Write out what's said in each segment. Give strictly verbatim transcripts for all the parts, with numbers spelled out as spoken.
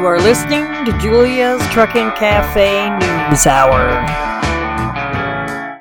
You are listening to Julia's Truckin' Cafe News Hour.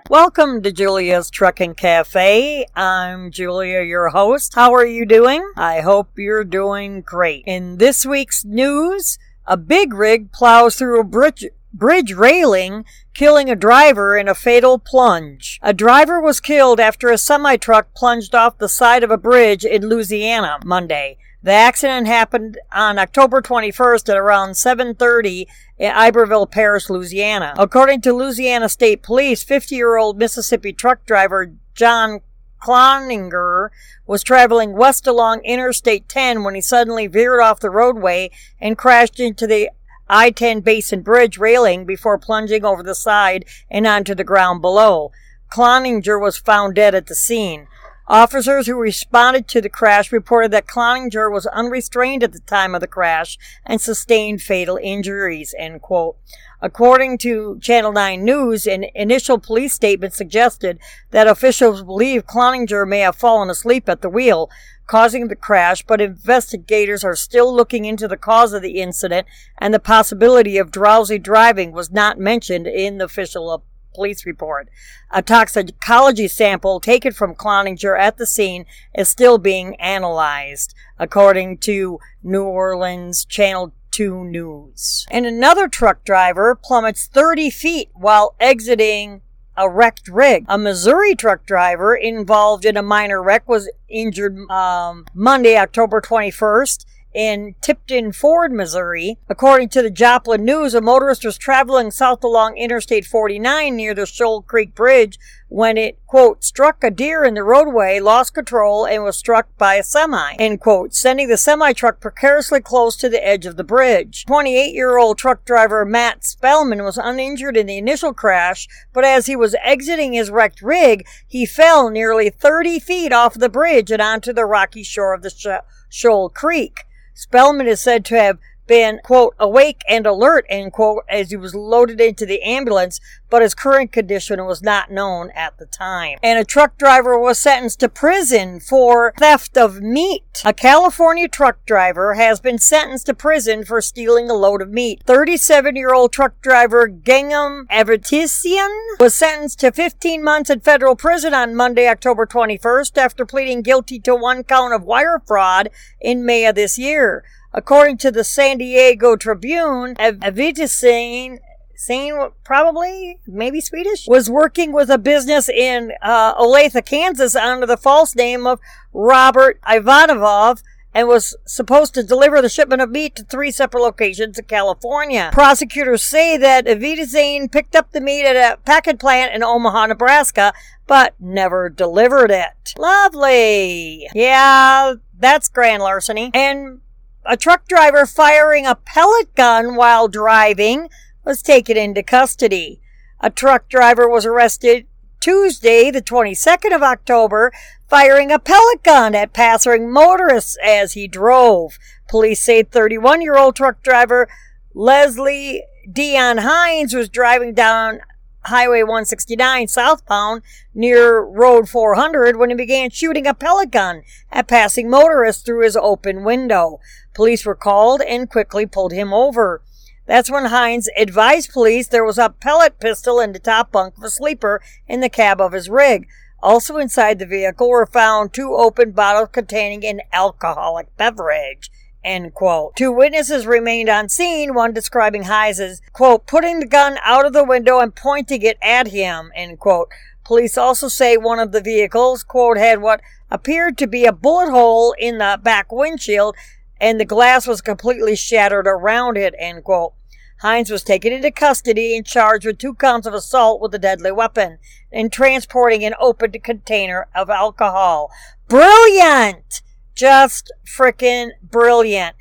Welcome to Julia's Truckin' Cafe. I'm Julia, your host. How are you doing? I hope you're doing great. In this week's news, a big rig plows through a bridge, bridge railing, killing a driver in a fatal plunge. A driver was killed after a semi-truck plunged off the side of a bridge in Louisiana Monday. The accident happened on October twenty-first at around seven thirty in Iberville Parish, Louisiana. According to Louisiana State Police, fifty-year-old Mississippi truck driver John Cloninger was traveling west along Interstate ten when he suddenly veered off the roadway and crashed into the I ten Basin Bridge railing before plunging over the side and onto the ground below. Cloninger was found dead at the scene. Officers who responded to the crash reported that Cloninger was unrestrained at the time of the crash and sustained fatal injuries, end quote. According to Channel nine News, an initial police statement suggested that officials believe Cloninger may have fallen asleep at the wheel, causing the crash, but investigators are still looking into the cause of the incident, and the possibility of drowsy driving was not mentioned in the official report. Police report. A toxicology sample taken from Cloninger at the scene is still being analyzed, according to New Orleans Channel two News. And another truck driver plummets thirty feet while exiting a wrecked rig. A Missouri truck driver involved in a minor wreck was injured um, Monday, October twenty-first. In Tipton Ford, Missouri. According to the Joplin News, a motorist was traveling south along Interstate forty-nine near the Shoal Creek Bridge when it, quote, struck a deer in the roadway, lost control, and was struck by a semi, end quote, sending the semi-truck precariously close to the edge of the bridge. twenty-eight-year-old truck driver Matt Spellman was uninjured in the initial crash, but as he was exiting his wrecked rig, he fell nearly thirty feet off the bridge and onto the rocky shore of the Shoal Creek. Spellman is said to have been, quote, awake and alert, end quote, as he was loaded into the ambulance, but his current condition was not known at the time. And a truck driver was sentenced to prison for theft of meat. A California truck driver has been sentenced to prison for stealing a load of meat. thirty-seven-year-old truck driver Gangam Avertisian was sentenced to fifteen months in federal prison on Monday, October twenty-first, after pleading guilty to one count of wire fraud in May of this year. According to the San Diego Tribune, Evita Zane, Zane probably, maybe Swedish, was working with a business in uh, Olathe, Kansas under the false name of Robert Ivanov, and was supposed to deliver the shipment of meat to three separate locations in California. Prosecutors say that Evita Zane picked up the meat at a packing plant in Omaha, Nebraska, but never delivered it. Lovely. Yeah, that's grand larceny. And a truck driver firing a pellet gun while driving was taken into custody. A truck driver was arrested Tuesday, the twenty-second of October, firing a pellet gun at passing motorists as he drove. Police say thirty-one-year-old truck driver Leslie Dion Hines was driving down Highway one sixty-nine southbound near Road four hundred when he began shooting a pellet gun at passing motorists through his open window. Police were called and quickly pulled him over. That's when Hines advised police there was a pellet pistol in the top bunk of a sleeper in the cab of his rig. Also inside the vehicle were found two open bottles containing an alcoholic beverage, end quote. Two witnesses remained on scene, one describing Hines as, quote, putting the gun out of the window and pointing it at him, end quote. Police also say one of the vehicles, quote, had what appeared to be a bullet hole in the back windshield, and the glass was completely shattered around it, end quote. Hines was taken into custody and charged with two counts of assault with a deadly weapon and transporting an open container of alcohol. Brilliant! Just frickin' brilliant.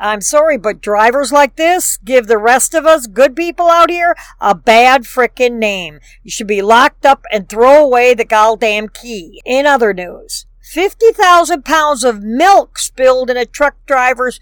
I'm sorry, but drivers like this give the rest of us good people out here a bad frickin' name. You should be locked up and throw away the goddamn key. In other news, fifty thousand pounds of milk spilled in a truck driver's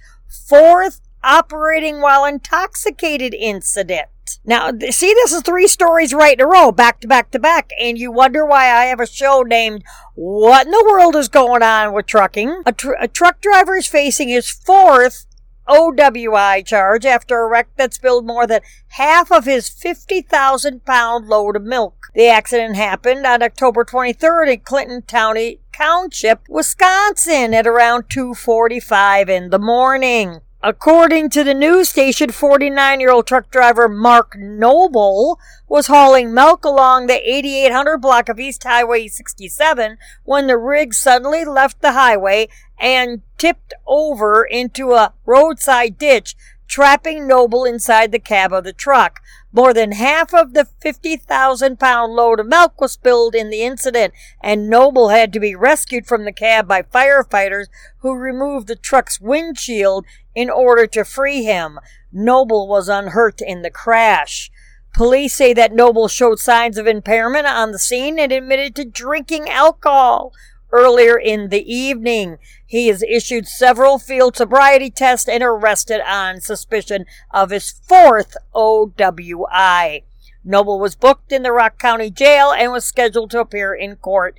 fourth operating while intoxicated incident. Now, see, this is three stories right in a row, back to back to back, and you wonder why I have a show named What in the World is Going On with Trucking? A, tr- a truck driver is facing his fourth O W I charge after a wreck that spilled more than half of his fifty thousand pound load of milk. The accident happened on October twenty-third in Clinton County Township, Wisconsin, at around two forty-five in the morning. According to the news station, forty-nine-year-old truck driver Mark Noble was hauling milk along the eighty-eight hundred block of East Highway sixty-seven when the rig suddenly left the highway and tipped over into a roadside ditch, trapping Noble inside the cab of the truck. More than half of the fifty thousand pound load of milk was spilled in the incident, and Noble had to be rescued from the cab by firefighters who removed the truck's windshield in order to free him. Noble was unhurt in the crash. Police say that Noble showed signs of impairment on the scene and admitted to drinking alcohol earlier in the evening. He is issued several field sobriety tests and arrested on suspicion of his fourth O W I. Noble was booked in the Rock County Jail and was scheduled to appear in court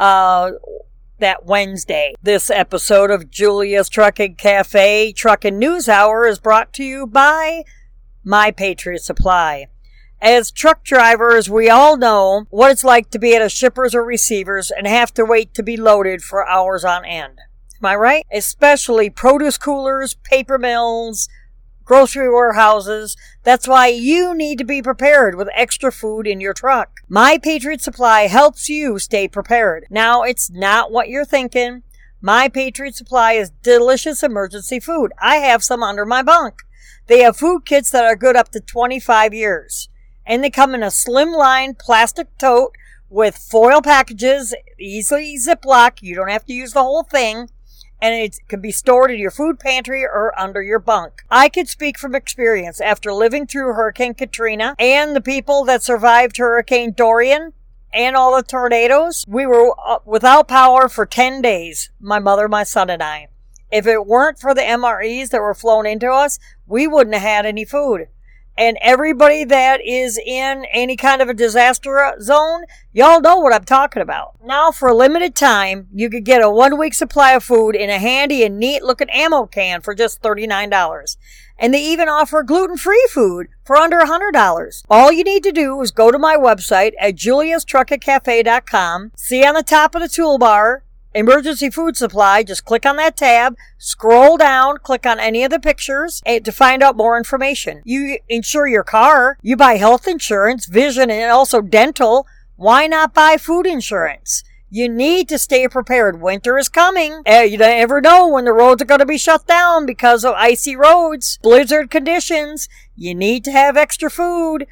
uh, that Wednesday. This episode of Julia's Truckin' Cafe Truckin' News Hour is brought to you by My Patriot Supply. As truck drivers, we all know what it's like to be at a shipper's or receiver's and have to wait to be loaded for hours on end. Am I right? Especially produce coolers, paper mills, grocery warehouses. That's why you need to be prepared with extra food in your truck. My Patriot Supply helps you stay prepared. Now, it's not what you're thinking. My Patriot Supply is delicious emergency food. I have some under my bunk. They have food kits that are good up to twenty-five years. And they come in a slimline plastic tote with foil packages, easily Ziploc. You don't have to use the whole thing. And it can be stored in your food pantry or under your bunk. I could speak from experience after living through Hurricane Katrina and the people that survived Hurricane Dorian and all the tornadoes. We were without power for ten days, my mother, my son, and I. If it weren't for the M R Es that were flown into us, we wouldn't have had any food. And everybody that is in any kind of a disaster zone, y'all know what I'm talking about. Now, for a limited time, you could get a one-week supply of food in a handy and neat-looking ammo can for just thirty-nine dollars. And they even offer gluten-free food for under one hundred dollars. All you need to do is go to my website at julias truckin cafe dot com, see on the top of the toolbar, Emergency Food Supply. Just click on that tab, scroll down, click on any of the pictures to find out more information. You insure your car, you buy health insurance, vision, and also dental. Why not buy food insurance? You need to stay prepared. Winter is coming. You never know when the roads are going to be shut down because of icy roads, blizzard conditions. You need to have extra food.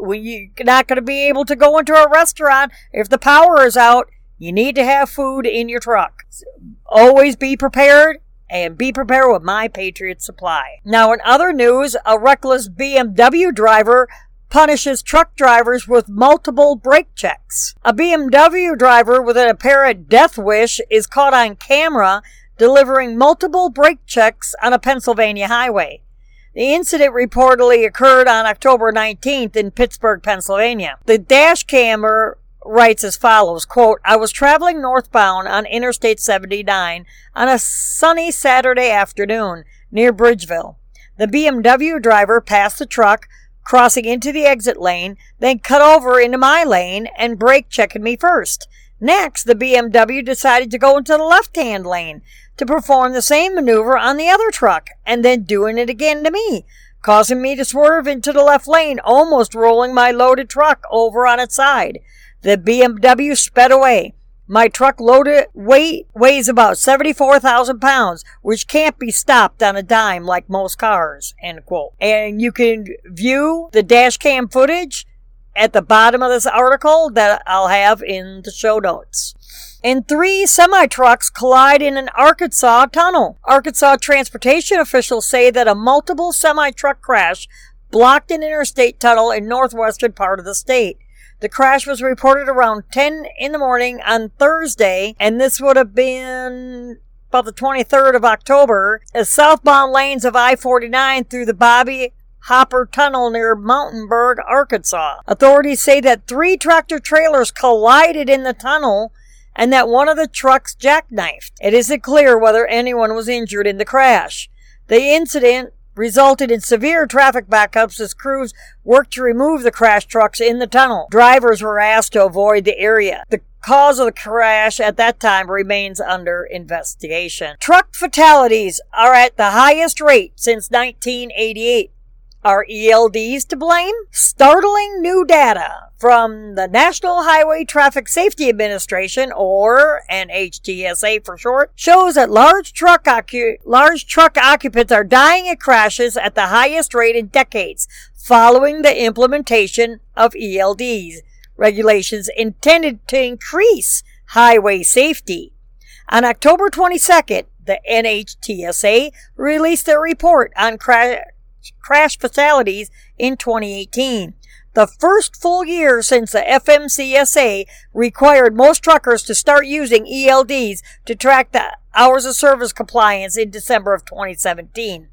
You're not going to be able to go into a restaurant if the power is out. You need to have food in your truck. Always be prepared, and be prepared with My Patriot Supply. Now, in other news, a reckless B M W driver punishes truck drivers with multiple brake checks. A B M W driver with an apparent death wish is caught on camera delivering multiple brake checks on a Pennsylvania highway. The incident reportedly occurred on October nineteenth in Pittsburgh, Pennsylvania. The dash camera writes as follows, quote, "I was traveling northbound on Interstate seventy-nine on a sunny Saturday afternoon near Bridgeville. The B M W driver passed the truck, crossing into the exit lane, then cut over into my lane and brake checked me first. Next, the B M W decided to go into the left-hand lane to perform the same maneuver on the other truck and then doing it again to me, causing me to swerve into the left lane, almost rolling my loaded truck over on its side. The B M W sped away. My truck loaded weight weighs about seventy-four thousand pounds, which can't be stopped on a dime like most cars," end quote. And you can view the dash cam footage at the bottom of this article that I'll have in the show notes. And three semi-trucks collide in an Arkansas tunnel. Arkansas transportation officials say that a multiple semi-truck crash blocked an interstate tunnel in northwestern part of the state. The crash was reported around ten in the morning on Thursday, and this would have been about the twenty-third of October, as southbound lanes of I forty-nine through the Bobby Hopper Tunnel near Mountainburg, Arkansas. Authorities say that three tractor trailers collided in the tunnel and that one of the trucks jackknifed. It isn't clear whether anyone was injured in the crash. The incident resulted in severe traffic backups as crews worked to remove the crash trucks in the tunnel. Drivers were asked to avoid the area. The cause of the crash at that time remains under investigation. Truck fatalities are at the highest rate since nineteen eighty-eight. Are E L Ds to blame? Startling new data from the National Highway Traffic Safety Administration, or N H T S A for short, shows that large truck, occu- large truck occupants are dying at crashes at the highest rate in decades following the implementation of E L Ds, regulations intended to increase highway safety. On October twenty-second, the N H T S A released a report on crash crash fatalities in twenty eighteen, the first full year since the F M C S A required most truckers to start using E L Ds to track the hours of service compliance in December of twenty seventeen.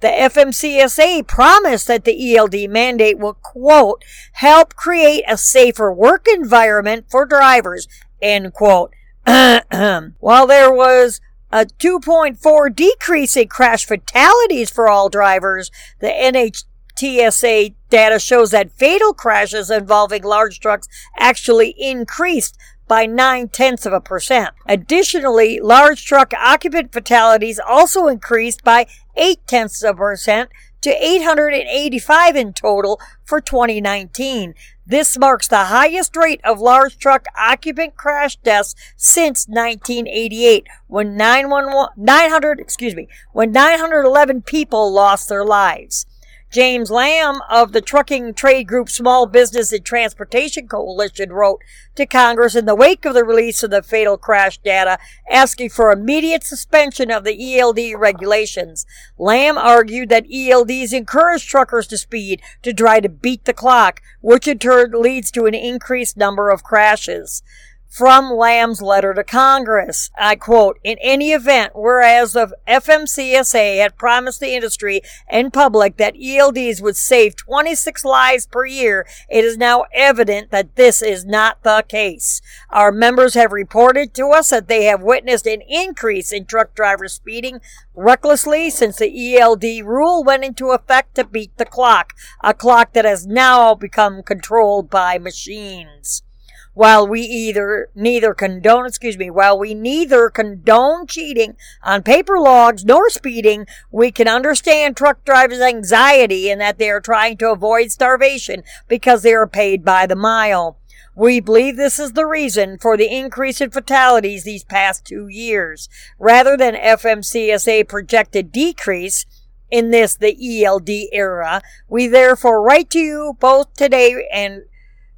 The F M C S A promised that the E L D mandate will, quote, help create a safer work environment for drivers, end quote. While there was a two point four decrease in crash fatalities for all drivers, the N H T S A data shows that fatal crashes involving large trucks actually increased by nine-tenths of a percent. Additionally, large truck occupant fatalities also increased by eight-tenths of a percent to eight hundred eighty-five in total for twenty nineteen. This marks the highest rate of large truck occupant crash deaths since nineteen eighty-eight, when nine hundred, excuse me, when nine hundred eleven people lost their lives. James Lamb of the trucking trade group Small Business and Transportation Coalition wrote to Congress in the wake of the release of the fatal crash data, asking for immediate suspension of the E L D regulations. Lamb argued that E L Ds encourage truckers to speed to try to beat the clock, which in turn leads to an increased number of crashes. From Lamb's letter to Congress, I quote, in any event, whereas the F M C S A had promised the industry and public that E L Ds would save twenty-six lives per year, it is now evident that this is not the case. Our members have reported to us that they have witnessed an increase in truck drivers speeding recklessly since the E L D rule went into effect to beat the clock, a clock that has now become controlled by machines. While we either neither condone, excuse me, while we neither condone cheating on paper logs nor speeding, we can understand truck drivers' anxiety in that they are trying to avoid starvation because they are paid by the mile. We believe this is the reason for the increase in fatalities these past two years. Rather than F M C S A projected decrease, in this, the E L D era, we therefore write to you both today and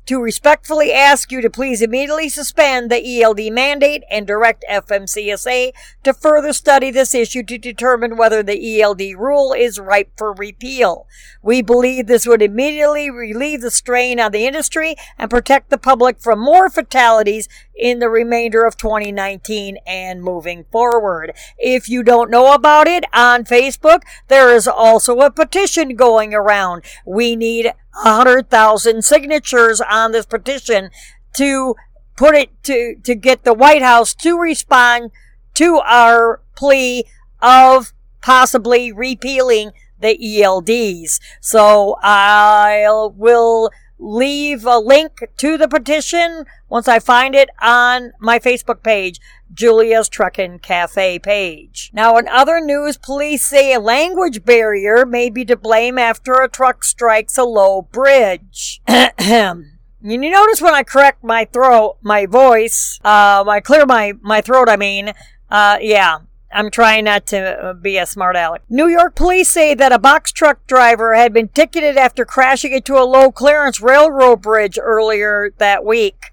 to respectfully ask you to please immediately suspend the E L D mandate and direct F M C S A to further study this issue to determine whether the E L D rule is ripe for repeal. We believe this would immediately relieve the strain on the industry and protect the public from more fatalities in the remainder of twenty nineteen and moving forward. If you don't know about it, on Facebook, there is also a petition going around. We need one hundred thousand signatures on this petition to put it to, to get the White House to respond to our plea of possibly repealing the E L Ds. So I will leave a link to the petition once I find it on my Facebook page, Julia's Truckin' Cafe page. Now, in other news, police say a language barrier may be to blame after a truck strikes a low bridge. You notice when I correct my throat, my voice, uh, I clear my, my throat, I mean, uh, yeah. I'm trying not to be a smart aleck. New York police say that a box truck driver had been ticketed after crashing into a low-clearance railroad bridge earlier that week.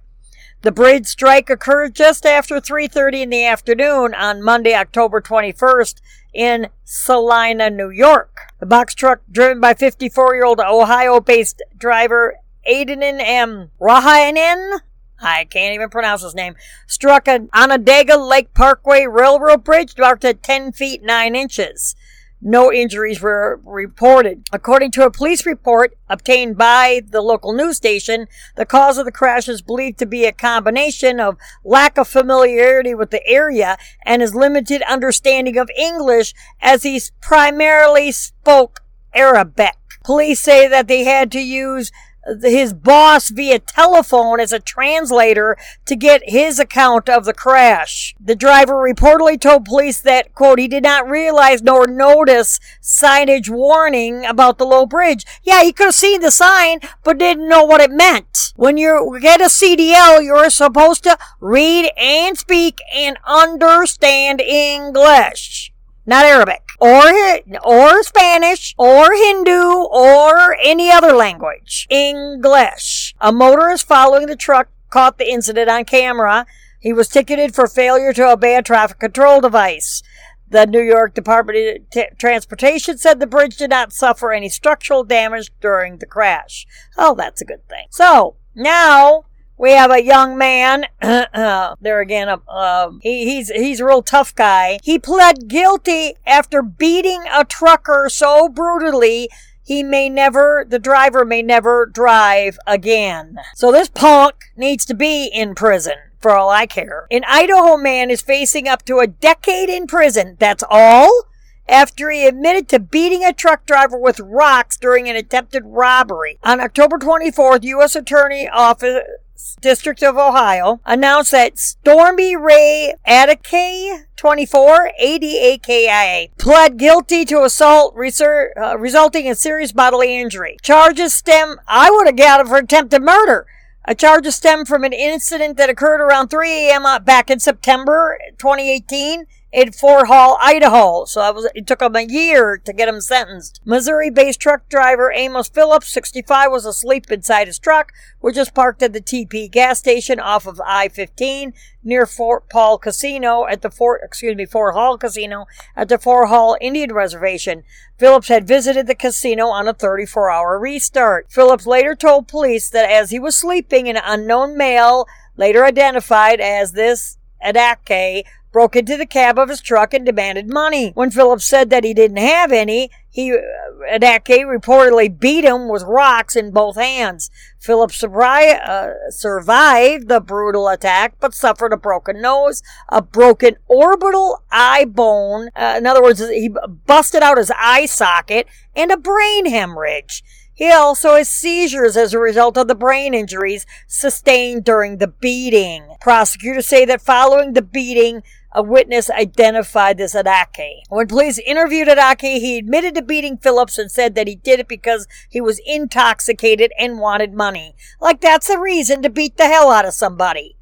The bridge strike occurred just after three thirty in the afternoon on Monday, October twenty-first, in Salina, New York. The box truck, driven by fifty-four-year-old Ohio-based driver Aiden M. Rahinen, I can't even pronounce his name, struck an Onondaga Lake Parkway Railroad Bridge marked at ten feet nine inches. No injuries were reported. According to a police report obtained by the local news station, the cause of the crash is believed to be a combination of lack of familiarity with the area and his limited understanding of English, as he primarily spoke Arabic. Police say that they had to use his boss via telephone as a translator to get his account of the crash. The driver reportedly told police that, quote, he did not realize nor notice signage warning about the low bridge. Yeah, he could have seen the sign, but didn't know what it meant. When you get a C D L, you're supposed to read and speak and understand English, not Arabic, or or Spanish, or Hindu, or any other language. English. A motorist following the truck caught the incident on camera. He was ticketed for failure to obey a traffic control device. The New York Department of Transportation said the bridge did not suffer any structural damage during the crash. Oh, that's a good thing. So, now we have a young man, there again, uh, uh, he, he's he's a real tough guy. He pled guilty after beating a trucker so brutally, he may never, the driver may never drive again. So this punk needs to be in prison, for all I care. An Idaho man is facing up to a decade in prison, that's all, after he admitted to beating a truck driver with rocks during an attempted robbery. On October twenty-fourth, U S Attorney Office District of Ohio announced that Stormy Ray Adakai, twenty-four, A D A K I A, pled guilty to assault reser- uh, resulting in serious bodily injury. Charges stem, I would have got it for attempted murder. A charge stem from an incident that occurred around three a.m. back in September twenty eighteen in Fort Hall, Idaho. So that was, it took him a year to get him sentenced. Missouri-based truck driver Amos Phillips, sixty-five, was asleep inside his truck, which is parked at the T P gas station off of I fifteen near Fort Paul Casino at the Fort, excuse me, Fort Hall Casino at the Fort Hall Indian Reservation. Phillips had visited the casino on a thirty-four hour restart. Phillips later told police that as he was sleeping, an unknown male, later identified as this Adake, broke into the cab of his truck and demanded money. When Phillips said that he didn't have any, he, uh, Adake reportedly beat him with rocks in both hands. Phillips surri- uh, survived the brutal attack, but suffered a broken nose, a broken orbital eye bone, uh, in other words, he busted out his eye socket, and a brain hemorrhage. He also has seizures as a result of the brain injuries sustained during the beating. Prosecutors say that following the beating, a witness identified this Adake. When police interviewed Adake, he admitted to beating Phillips and said that he did it because he was intoxicated and wanted money. Like, that's a reason to beat the hell out of somebody.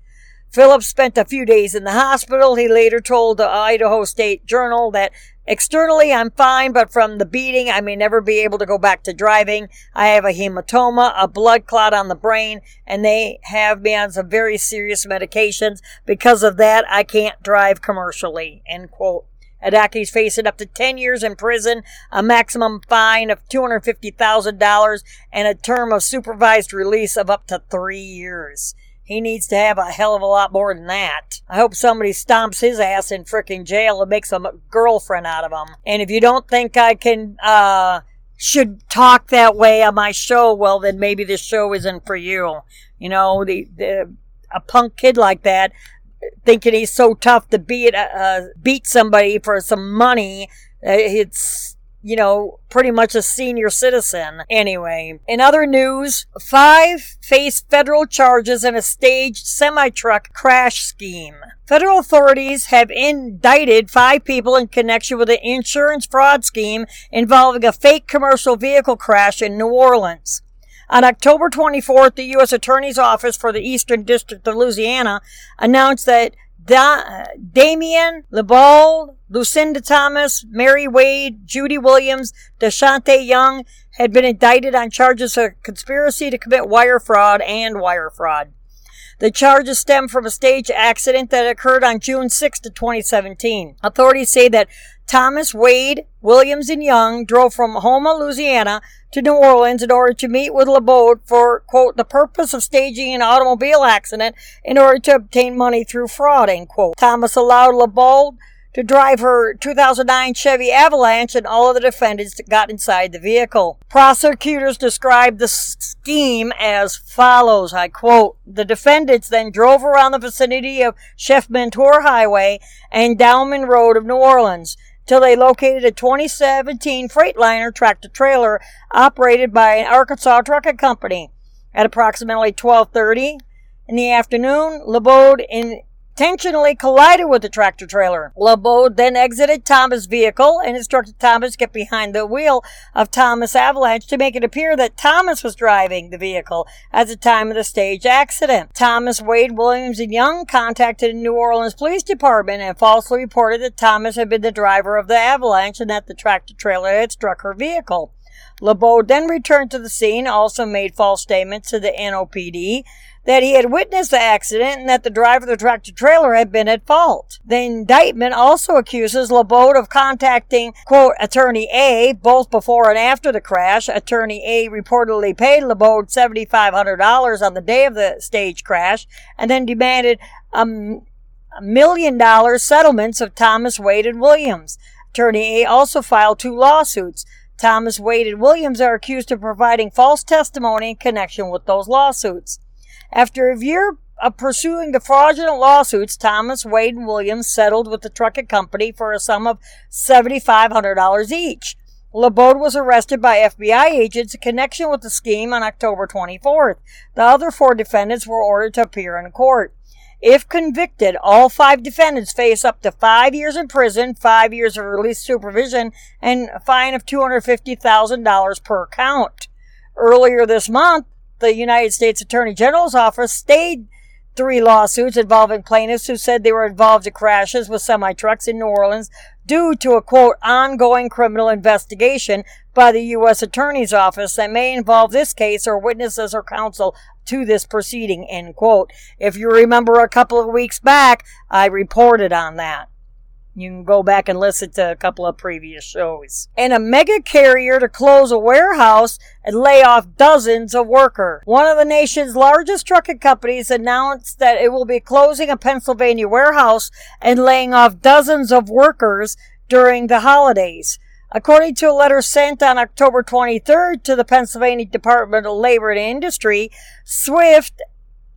Phillips spent a few days in the hospital. He later told the Idaho State Journal that, externally, I'm fine, but from the beating, I may never be able to go back to driving. I have a hematoma, a blood clot on the brain, and they have me on some very serious medications. Because of that, I can't drive commercially, end quote. Adaki's facing up to ten years in prison, a maximum fine of two hundred fifty thousand dollars, and a term of supervised release of up to three years. He needs to have a hell of a lot more than that. I hope somebody stomps his ass in frickin' jail and makes a girlfriend out of him. And if you don't think I can, uh, should talk that way on my show, well, then maybe this show isn't for you. You know, the, the a punk kid like that, thinking he's so tough to beat, uh, beat somebody for some money, it's, you know, pretty much a senior citizen. Anyway, in other news, five face federal charges in a staged semi-truck crash scheme. Federal authorities have indicted five people in connection with an insurance fraud scheme involving a fake commercial vehicle crash in New Orleans. On October twenty-fourth, the U S Attorney's Office for the Eastern District of Louisiana announced that Da- Damien LeBlanc, Lucinda Thomas, Mary Wade, Judy Williams, Deshante Young had been indicted on charges of conspiracy to commit wire fraud and wire fraud. The charges stem from a stage accident that occurred on June sixth, twenty seventeen. Authorities say that Thomas, Wade, Williams, and Young drove from Houma, Louisiana to New Orleans in order to meet with LeBlanc for, quote, the purpose of staging an automobile accident in order to obtain money through fraud, end quote. Thomas allowed LeBlanc to drive her two thousand nine Chevy Avalanche and all of the defendants got inside the vehicle. Prosecutors described the scheme as follows, I quote, "The defendants then drove around the vicinity of Chef Mentor Highway and Downman Road of New Orleans till they located a twenty seventeen Freightliner tractor-trailer operated by an Arkansas trucking company. At approximately twelve thirty in the afternoon, LeBode in intentionally collided with the tractor-trailer. LeBode then exited Thomas' vehicle and instructed Thomas to get behind the wheel of Thomas Avalanche to make it appear that Thomas was driving the vehicle at the time of the staged accident. Thomas, Wade, Williams, and Young contacted the New Orleans Police Department and falsely reported that Thomas had been the driver of the Avalanche and that the tractor-trailer had struck her vehicle. LeBode then returned to the scene, also made false statements to the N O P D that he had witnessed the accident and that the driver of the tractor-trailer had been at fault. The indictment also accuses LeBode of contacting, quote, Attorney A, both before and after the crash. Attorney A reportedly paid LeBode seven thousand five hundred dollars on the day of the stage crash and then demanded a million dollar settlements of Thomas, Wade, and Williams. Attorney A also filed two lawsuits. Thomas, Wade, and Williams are accused of providing false testimony in connection with those lawsuits. After a year of pursuing the fraudulent lawsuits, Thomas, Wade, and Williams settled with the trucking company for a sum of seven thousand five hundred dollars each. LeBode was arrested by F B I agents in connection with the scheme on October twenty-fourth. The other four defendants were ordered to appear in court. If convicted, all five defendants face up to five years in prison, five years of release supervision, and a fine of two hundred fifty thousand dollars per count. Earlier this month, the United States Attorney General's office stayed three lawsuits involving plaintiffs who said they were involved in crashes with semi-trucks in New Orleans due to a, quote, ongoing criminal investigation by the U S Attorney's Office that may involve this case or witnesses or counsel to this proceeding, end quote. If you remember a couple of weeks back, I reported on that. You can go back and listen to a couple of previous shows. And a mega carrier to close a warehouse and lay off dozens of workers. One of the nation's largest trucking companies announced that it will be closing a Pennsylvania warehouse and laying off dozens of workers during the holidays. According to a letter sent on October twenty-third to the Pennsylvania Department of Labor and Industry, Swift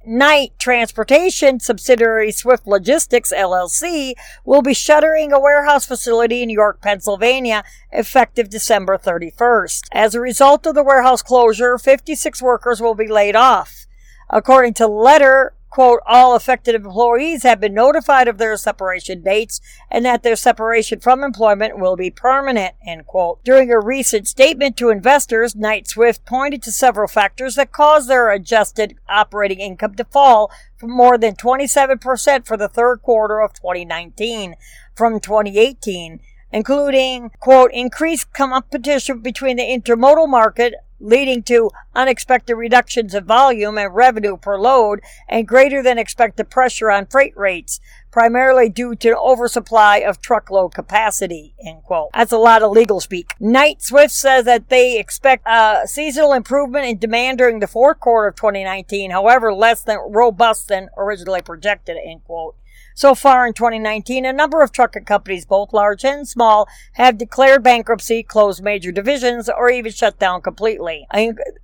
Knight Transportation subsidiary Swift Logistics L L C will be shuttering a warehouse facility in York, Pennsylvania, effective December thirty-first. As a result of the warehouse closure, fifty-six workers will be laid off. According to the letter, quote, all affected employees have been notified of their separation dates and that their separation from employment will be permanent, end quote. During a recent statement to investors, Knight-Swift pointed to several factors that caused their adjusted operating income to fall from more than twenty-seven percent for the third quarter of twenty nineteen from twenty eighteen, including, quote, increased competition between the intermodal market, leading to unexpected reductions in volume and revenue per load and greater than expected pressure on freight rates, primarily due to an oversupply of truckload capacity, end quote. That's a lot of legal speak. Knight-Swift says that they expect a seasonal improvement in demand during the fourth quarter of twenty nineteen, however, less than robust than originally projected, end quote. So far in twenty nineteen, a number of trucking companies, both large and small, have declared bankruptcy, closed major divisions, or even shut down completely.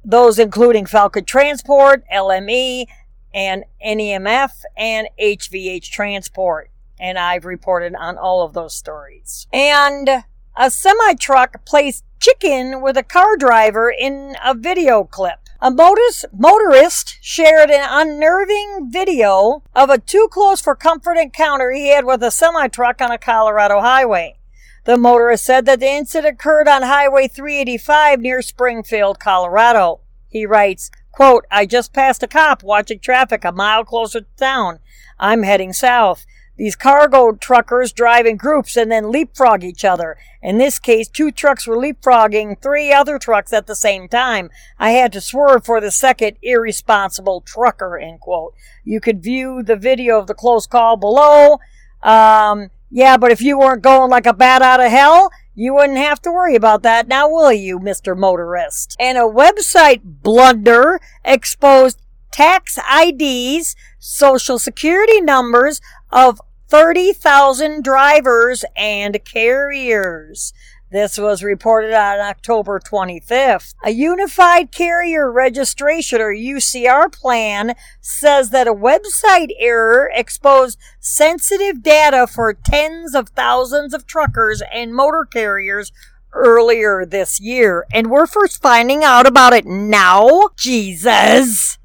Those including Falcon Transport, L M E, and N E M F, and H V H Transport. And I've reported on all of those stories. And a semi-truck placed chicken with a car driver in a video clip. A motorist shared an unnerving video of a too-close-for-comfort encounter he had with a semi-truck on a Colorado highway. The motorist said that the incident occurred on Highway three eighty-five near Springfield, Colorado. He writes, quote, I just passed a cop watching traffic a mile closer to town. I'm heading south. These cargo truckers drive in groups and then leapfrog each other. In this case, two trucks were leapfrogging three other trucks at the same time. I had to swerve for the second irresponsible trucker, end quote. You could view the video of the close call below. Um, yeah, but if you weren't going like a bat out of hell, you wouldn't have to worry about that now, will you, Mister Motorist? And a website blunder exposed tax I Ds, social security numbers of thirty thousand drivers and carriers. This was reported on October twenty-fifth. A Unified Carrier Registration, or U C R, plan says that a website error exposed sensitive data for tens of thousands of truckers and motor carriers earlier this year. And we're first finding out about it now? Jesus!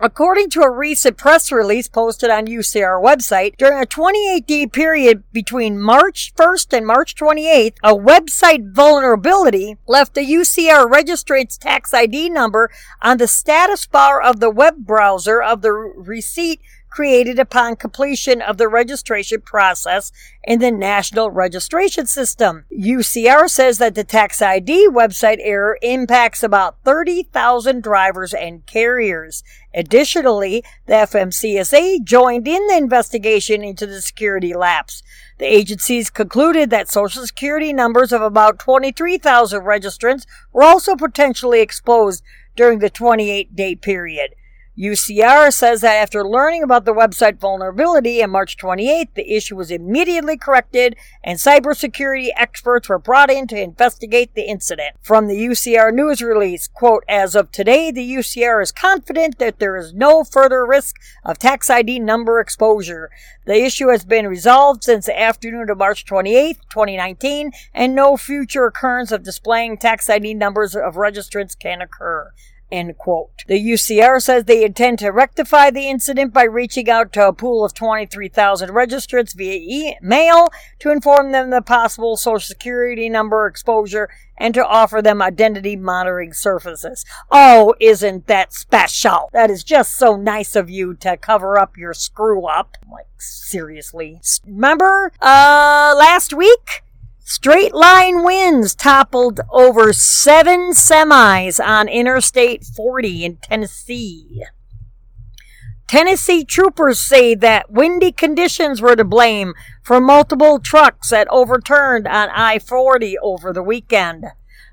According to a recent press release posted on U C R website, during a twenty-eight day period between March first and March twenty-eighth, a website vulnerability left the U C R registrant's tax I D number on the status bar of the web browser of the receipt created upon completion of the registration process in the National Registration System. U C R says that the Tax I D website error impacts about thirty thousand drivers and carriers. Additionally, the F M C S A joined in the investigation into the security lapse. The agencies concluded that Social Security numbers of about twenty-three thousand registrants were also potentially exposed during the twenty-eight day period. U C R says that after learning about the website vulnerability on March twenty-eighth, the issue was immediately corrected and cybersecurity experts were brought in to investigate the incident. From the U C R news release, quote, as of today, the U C R is confident that there is no further risk of tax I D number exposure. The issue has been resolved since the afternoon of March twenty-eighth, twenty nineteen, and no future occurrence of displaying tax I D numbers of registrants can occur. End quote. The U C R says they intend to rectify the incident by reaching out to a pool of twenty-three thousand registrants via e-mail to inform them of the possible Social Security number exposure and to offer them identity monitoring services. Oh, isn't that special? That is just so nice of you to cover up your screw up. Like, seriously. Remember, uh, last week? Straight line winds toppled over seven semis on Interstate forty in Tennessee. Tennessee troopers say that windy conditions were to blame for multiple trucks that overturned on I forty over the weekend.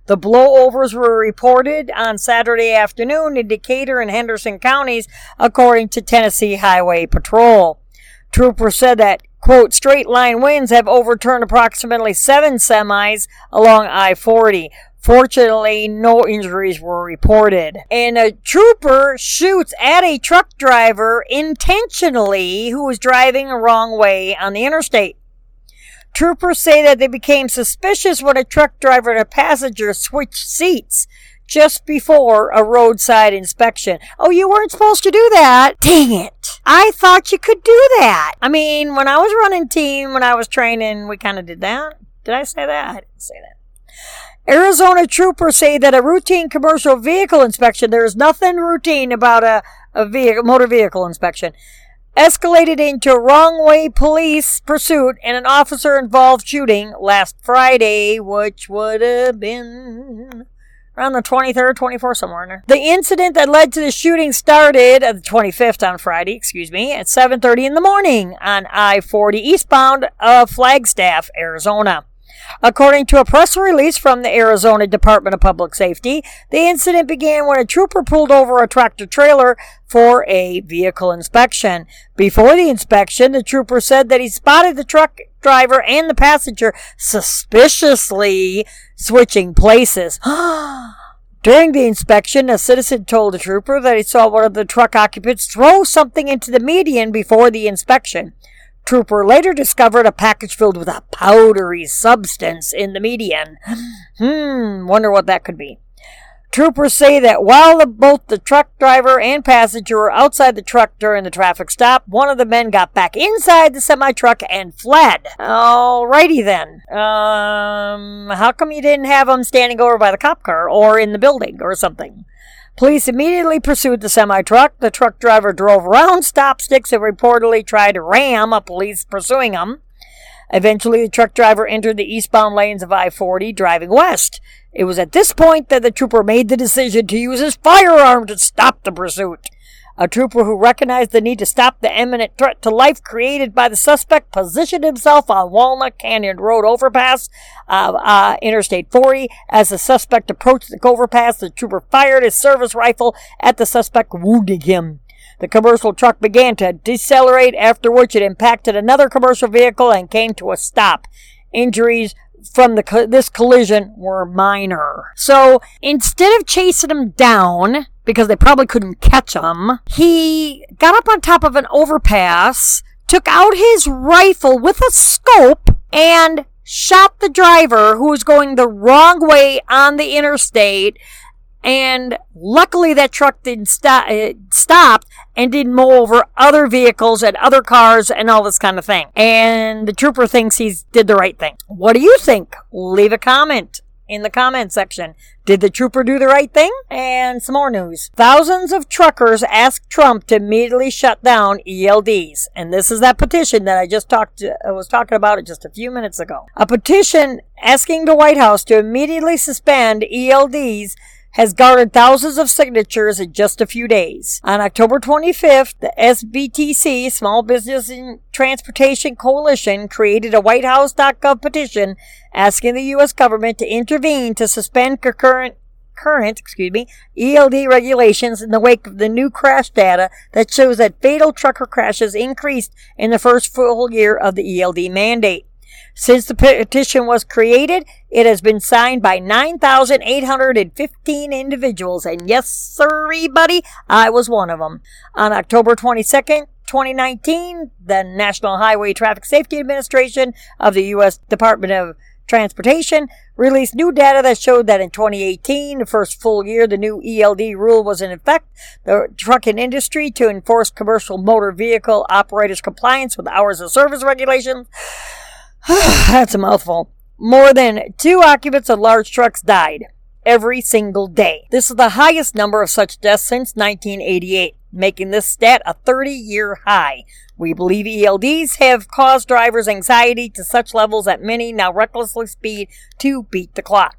The blowovers were reported on Saturday afternoon in Decatur and Henderson counties, according to Tennessee Highway Patrol. Troopers said that, quote, straight line winds have overturned approximately seven semis along I forty. Fortunately, no injuries were reported. And a trooper shoots at a truck driver intentionally who was driving the wrong way on the interstate. Troopers say that they became suspicious when a truck driver and a passenger switched seats just before a roadside inspection. Oh, you weren't supposed to do that. Dang it. I thought you could do that. I mean, when I was running team, when I was training, we kind of did that. Did I say that? I didn't say that. Arizona troopers say that a routine commercial vehicle inspection, there's nothing routine about a, a vehicle, motor vehicle inspection, escalated into wrong-way police pursuit and an officer-involved shooting last Friday, which would have been around the twenty-third, twenty-fourth, somewhere in there. The incident that led to the shooting started at the twenty-fifth on Friday, excuse me, at seven thirty in the morning on I forty eastbound of Flagstaff, Arizona. According to a press release from the Arizona Department of Public Safety, the incident began when a trooper pulled over a tractor-trailer for a vehicle inspection. Before the inspection, the trooper said that he spotted the truck driver and the passenger suspiciously switching places. During the inspection, a citizen told the trooper that he saw one of the truck occupants throw something into the median before the inspection. Trooper later discovered a package filled with a powdery substance in the median. Hmm, wonder what that could be. Troopers say that while the, both the truck driver and passenger were outside the truck during the traffic stop, one of the men got back inside the semi-truck and fled. Alrighty then. Um, how come you didn't have him standing over by the cop car or in the building or something? Police immediately pursued the semi-truck. The truck driver drove around stop sticks and reportedly tried to ram a police pursuing him. Eventually, the truck driver entered the eastbound lanes of I forty driving west. It was at this point that the trooper made the decision to use his firearm to stop the pursuit. A trooper who recognized the need to stop the imminent threat to life created by the suspect positioned himself on Walnut Canyon Road overpass of uh, Interstate forty. As the suspect approached the overpass, the trooper fired his service rifle at the suspect, wounding him. The commercial truck began to decelerate, after which it impacted another commercial vehicle and came to a stop. Injuries from the this collision were minor. So instead of chasing him down, because they probably couldn't catch him, he got up on top of an overpass, took out his rifle with a scope, and shot the driver, who was going the wrong way on the interstate. And luckily that truck didn't stop, it stopped and didn't mow over other vehicles and other cars and all this kind of thing. And the trooper thinks he's did the right thing. What do you think? Leave a comment in the comment section. Did the trooper do the right thing? And some more news. Thousands of truckers asked Trump to immediately shut down E L Ds. And this is that petition that I just talked to, I was talking about it just a few minutes ago. A petition asking the White House to immediately suspend E L Ds has garnered thousands of signatures in just a few days. On October twenty-fifth, the S B T C, Small Business and Transportation Coalition, created a White House dot gov petition asking the U S government to intervene to suspend concurrent current, excuse me, E L D regulations in the wake of the new crash data that shows that fatal trucker crashes increased in the first full year of the E L D mandate. Since the petition was created, it has been signed by nine thousand eight hundred fifteen individuals. And yes, sirree, buddy, I was one of them. On October twenty-second, twenty nineteen, the National Highway Traffic Safety Administration of the U S Department of Transportation released new data that showed that in twenty eighteen, the first full year the new E L D rule was in effect, the trucking industry to enforce commercial motor vehicle operators' compliance with hours of service regulations. That's a mouthful. More than two occupants of large trucks died every single day. This is the highest number of such deaths since nineteen eighty-eight, making this stat a thirty-year high. We believe E L Ds have caused drivers anxiety to such levels that many now recklessly speed to beat the clock.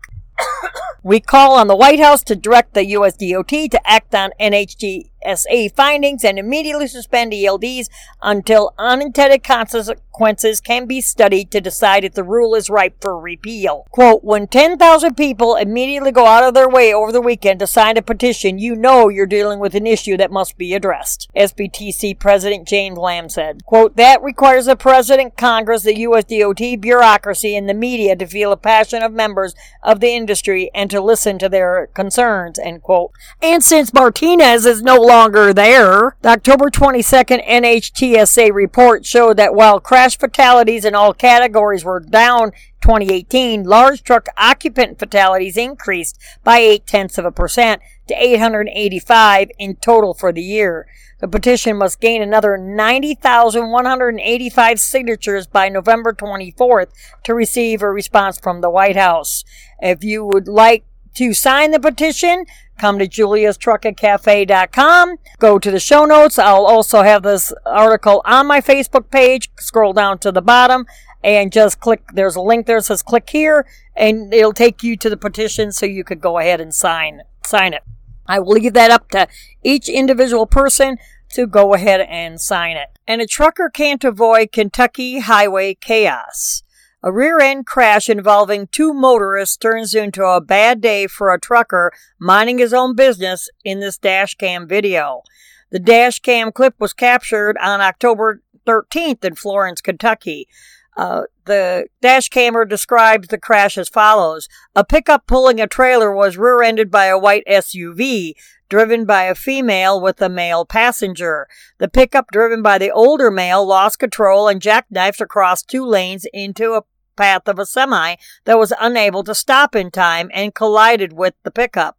We call on the White House to direct the U S D O T to act on N H T S A findings and immediately suspend E L Ds until unintended consequences can be studied to decide if the rule is ripe for repeal. Quote, when ten thousand people immediately go out of their way over the weekend to sign a petition, you know you're dealing with an issue that must be addressed, S B T C President James Lamb said. Quote, that requires the President, Congress, the U S D O T, bureaucracy, and the media to feel a passion of members of the industry and to listen to their concerns, end quote. And since Martinez is no longer there, the October twenty-second N H T S A report showed that while crash fatalities in all categories were down twenty eighteen, large truck occupant fatalities increased by eight-tenths of a percent to eight hundred eighty-five in total for the year. The petition must gain another ninety thousand one hundred eighty-five signatures by November twenty-fourth to receive a response from the White House. If you would like to sign the petition, come to Julia's Truckin' Cafe dot com. Go to the show notes. I'll also have this article on my Facebook page. Scroll down to the bottom and just click. There's a link there that says click here, and it'll take you to the petition so you could go ahead and sign sign it. I will leave that up to each individual person to go ahead and sign it. And a trucker can't avoid Kentucky highway chaos. A rear-end crash involving two motorists turns into a bad day for a trucker minding his own business in this dash cam video. The dash cam clip was captured on October thirteenth in Florence, Kentucky. Uh, the dash camera describes the crash as follows. A pickup pulling a trailer was rear-ended by a white S U V driven by a female with a male passenger. The pickup driven by the older male lost control and jackknifed across two lanes into a path of a semi that was unable to stop in time and collided with the pickup.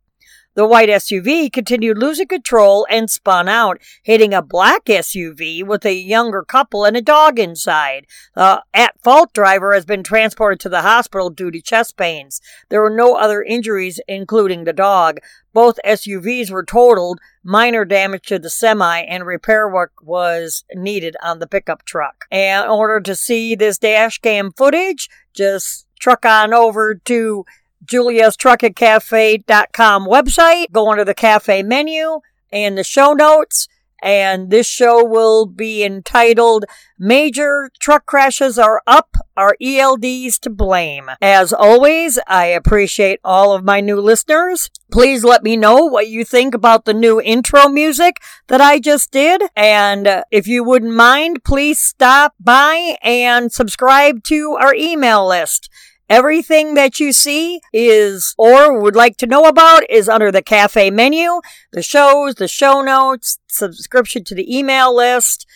The white S U V continued losing control and spun out, hitting a black S U V with a younger couple and a dog inside. The at-fault driver has been transported to the hospital due to chest pains. There were no other injuries, including the dog. Both S U Vs were totaled, minor damage to the semi, and repair work was needed on the pickup truck. And in order to see this dash cam footage, just truck on over to Julia's Truckin' Cafe dot com website, go under the cafe menu and the show notes, And this show will be entitled Major Truck Crashes Are Up, Our E L Ds to Blame. As always, I appreciate all of my new listeners. Please let me know what you think about the new intro music that I just did. And uh, if you wouldn't mind, please stop by and subscribe to our email list. Everything that you see is, or would like to know about, is under the cafe menu. The shows, the show notes, subscription to the email list,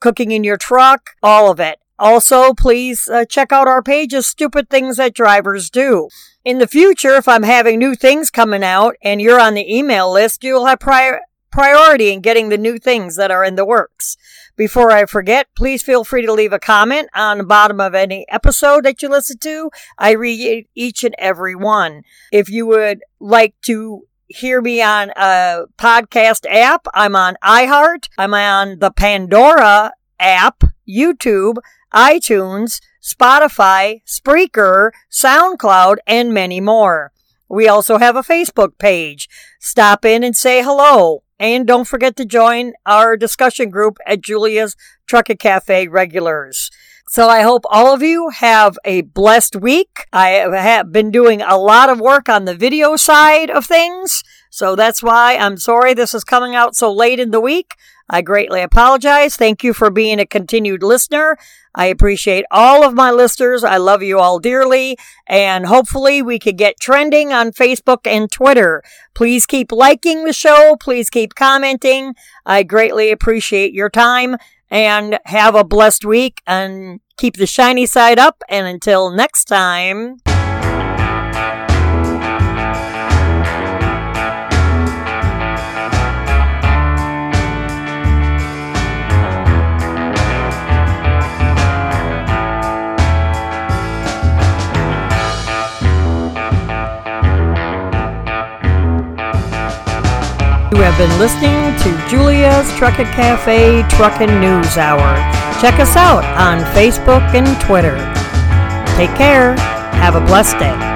cooking in your truck, all of it. Also, please uh, check out our pages, Stupid Things That Drivers Do. In the future, if I'm having new things coming out and you're on the email list, you'll have prior... priority in getting the new things that are in the works. Before I forget, please feel free to leave a comment on the bottom of any episode that you listen to. I read each and every one. If you would like to hear me on a podcast app, I'm on iHeart. I'm on the Pandora app, YouTube, iTunes, Spotify, Spreaker, SoundCloud, and many more. We also have a Facebook page. Stop in and say hello. And don't forget to join our discussion group at Julia's Truckin' Cafe regulars. So I hope all of you have a blessed week. I have been doing a lot of work on the video side of things. So that's why I'm sorry this is coming out so late in the week. I greatly apologize. Thank you for being a continued listener. I appreciate all of my listeners. I love you all dearly. And hopefully we could get trending on Facebook and Twitter. Please keep liking the show. Please keep commenting. I greatly appreciate your time. And have a blessed week. And keep the shiny side up. And until next time. You have been listening to Julia's Truckin' Cafe Truckin' News Hour. Check us out on Facebook and Twitter. Take care. Have a blessed day.